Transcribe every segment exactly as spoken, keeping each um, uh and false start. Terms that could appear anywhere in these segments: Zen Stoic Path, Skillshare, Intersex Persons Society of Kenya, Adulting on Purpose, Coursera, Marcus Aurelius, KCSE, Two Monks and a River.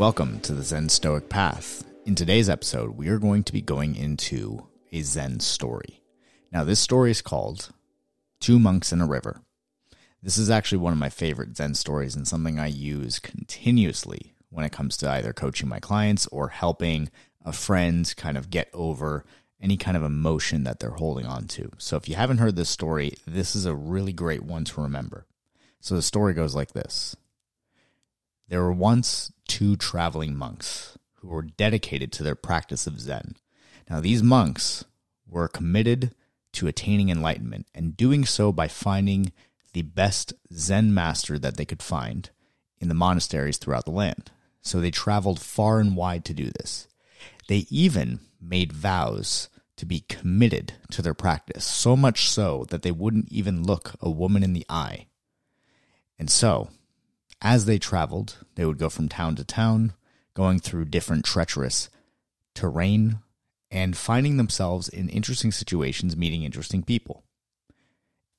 Welcome to the Zen Stoic Path. In today's episode, we are going to be going into a Zen story. Now, this story is called Two Monks and a River. This is actually one of my favorite Zen stories and something I use continuously when it comes to either coaching my clients or helping a friend kind of get over any kind of emotion that they're holding on to. So if you haven't heard this story, this is a really great one to remember. So the story goes like this. There were once two traveling monks who were dedicated to their practice of Zen. Now, these monks were committed to attaining enlightenment and doing so by finding the best Zen master that they could find in the monasteries throughout the land. So they traveled far and wide to do this. They even made vows to be committed to their practice, so much so that they wouldn't even look a woman in the eye. And so, as they traveled, they would go from town to town, going through different treacherous terrain and finding themselves in interesting situations, meeting interesting people.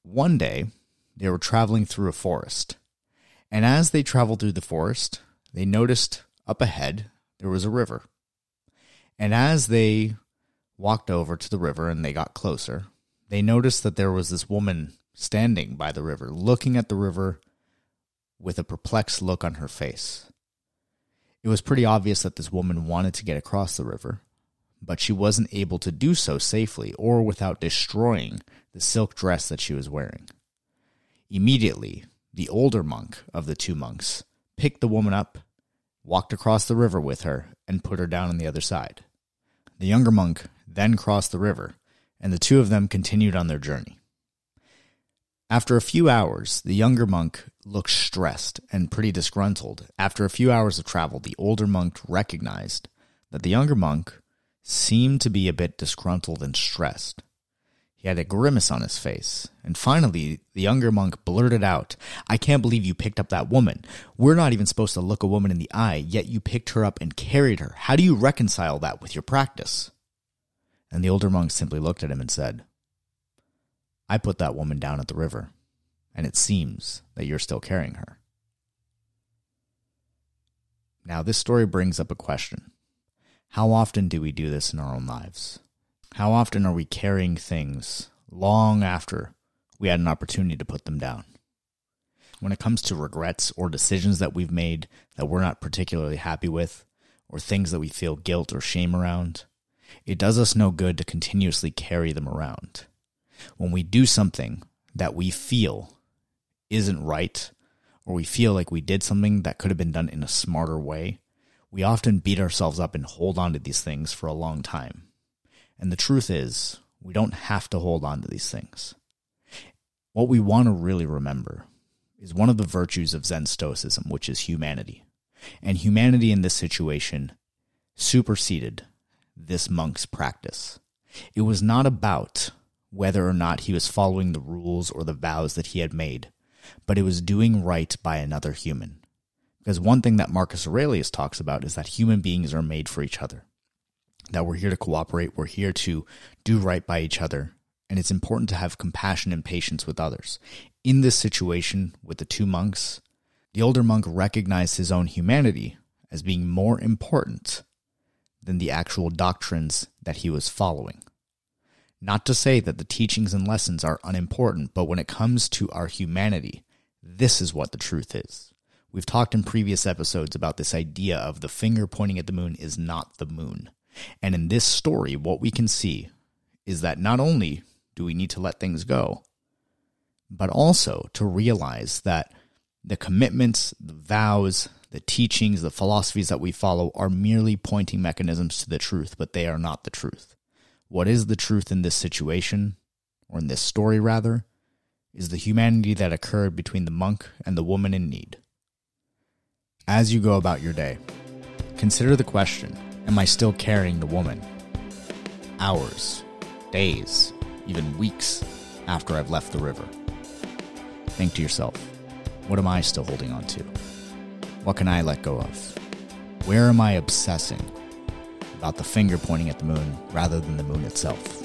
One day, they were traveling through a forest, and as they traveled through the forest, they noticed up ahead there was a river. And as they walked over to the river and they got closer, they noticed that there was this woman standing by the river, looking at the river with a perplexed look on her face. It was pretty obvious that this woman wanted to get across the river, but she wasn't able to do so safely or without destroying the silk dress that she was wearing. Immediately, the older monk of the two monks picked the woman up, walked across the river with her, and put her down on the other side. The younger monk then crossed the river, and the two of them continued on their journey. After a few hours, the younger monk looked stressed and pretty disgruntled. After a few hours of travel, the older monk recognized that the younger monk seemed to be a bit disgruntled and stressed. He had a grimace on his face. And finally, the younger monk blurted out, "I can't believe you picked up that woman. We're not even supposed to look a woman in the eye, yet you picked her up and carried her. How do you reconcile that with your practice?" And the older monk simply looked at him and said, "I put that woman down at the river, and it seems that you're still carrying her." Now, this story brings up a question. How often do we do this in our own lives? How often are we carrying things long after we had an opportunity to put them down? When it comes to regrets or decisions that we've made that we're not particularly happy with, or things that we feel guilt or shame around, it does us no good to continuously carry them around. When we do something that we feel isn't right, or we feel like we did something that could have been done in a smarter way, we often beat ourselves up and hold on to these things for a long time. And the truth is, we don't have to hold on to these things. What we want to really remember is one of the virtues of Zen Stoicism, which is humanity. And humanity in this situation superseded this monk's practice. It was not about whether or not he was following the rules or the vows that he had made, but it was doing right by another human. Because one thing that Marcus Aurelius talks about is that human beings are made for each other, that we're here to cooperate, we're here to do right by each other, and it's important to have compassion and patience with others. In this situation with the two monks, the older monk recognized his own humanity as being more important than the actual doctrines that he was following. Not to say that the teachings and lessons are unimportant, but when it comes to our humanity, this is what the truth is. We've talked in previous episodes about this idea of the finger pointing at the moon is not the moon. And in this story, what we can see is that not only do we need to let things go, but also to realize that the commitments, the vows, the teachings, the philosophies that we follow are merely pointing mechanisms to the truth, but they are not the truth. What is the truth in this situation, or in this story rather, is the humanity that occurred between the monk and the woman in need. As you go about your day, consider the question, am I still carrying the woman? Hours, days, even weeks after I've left the river. Think to yourself, what am I still holding on to? What can I let go of? Where am I obsessing about the finger pointing at the moon rather than the moon itself?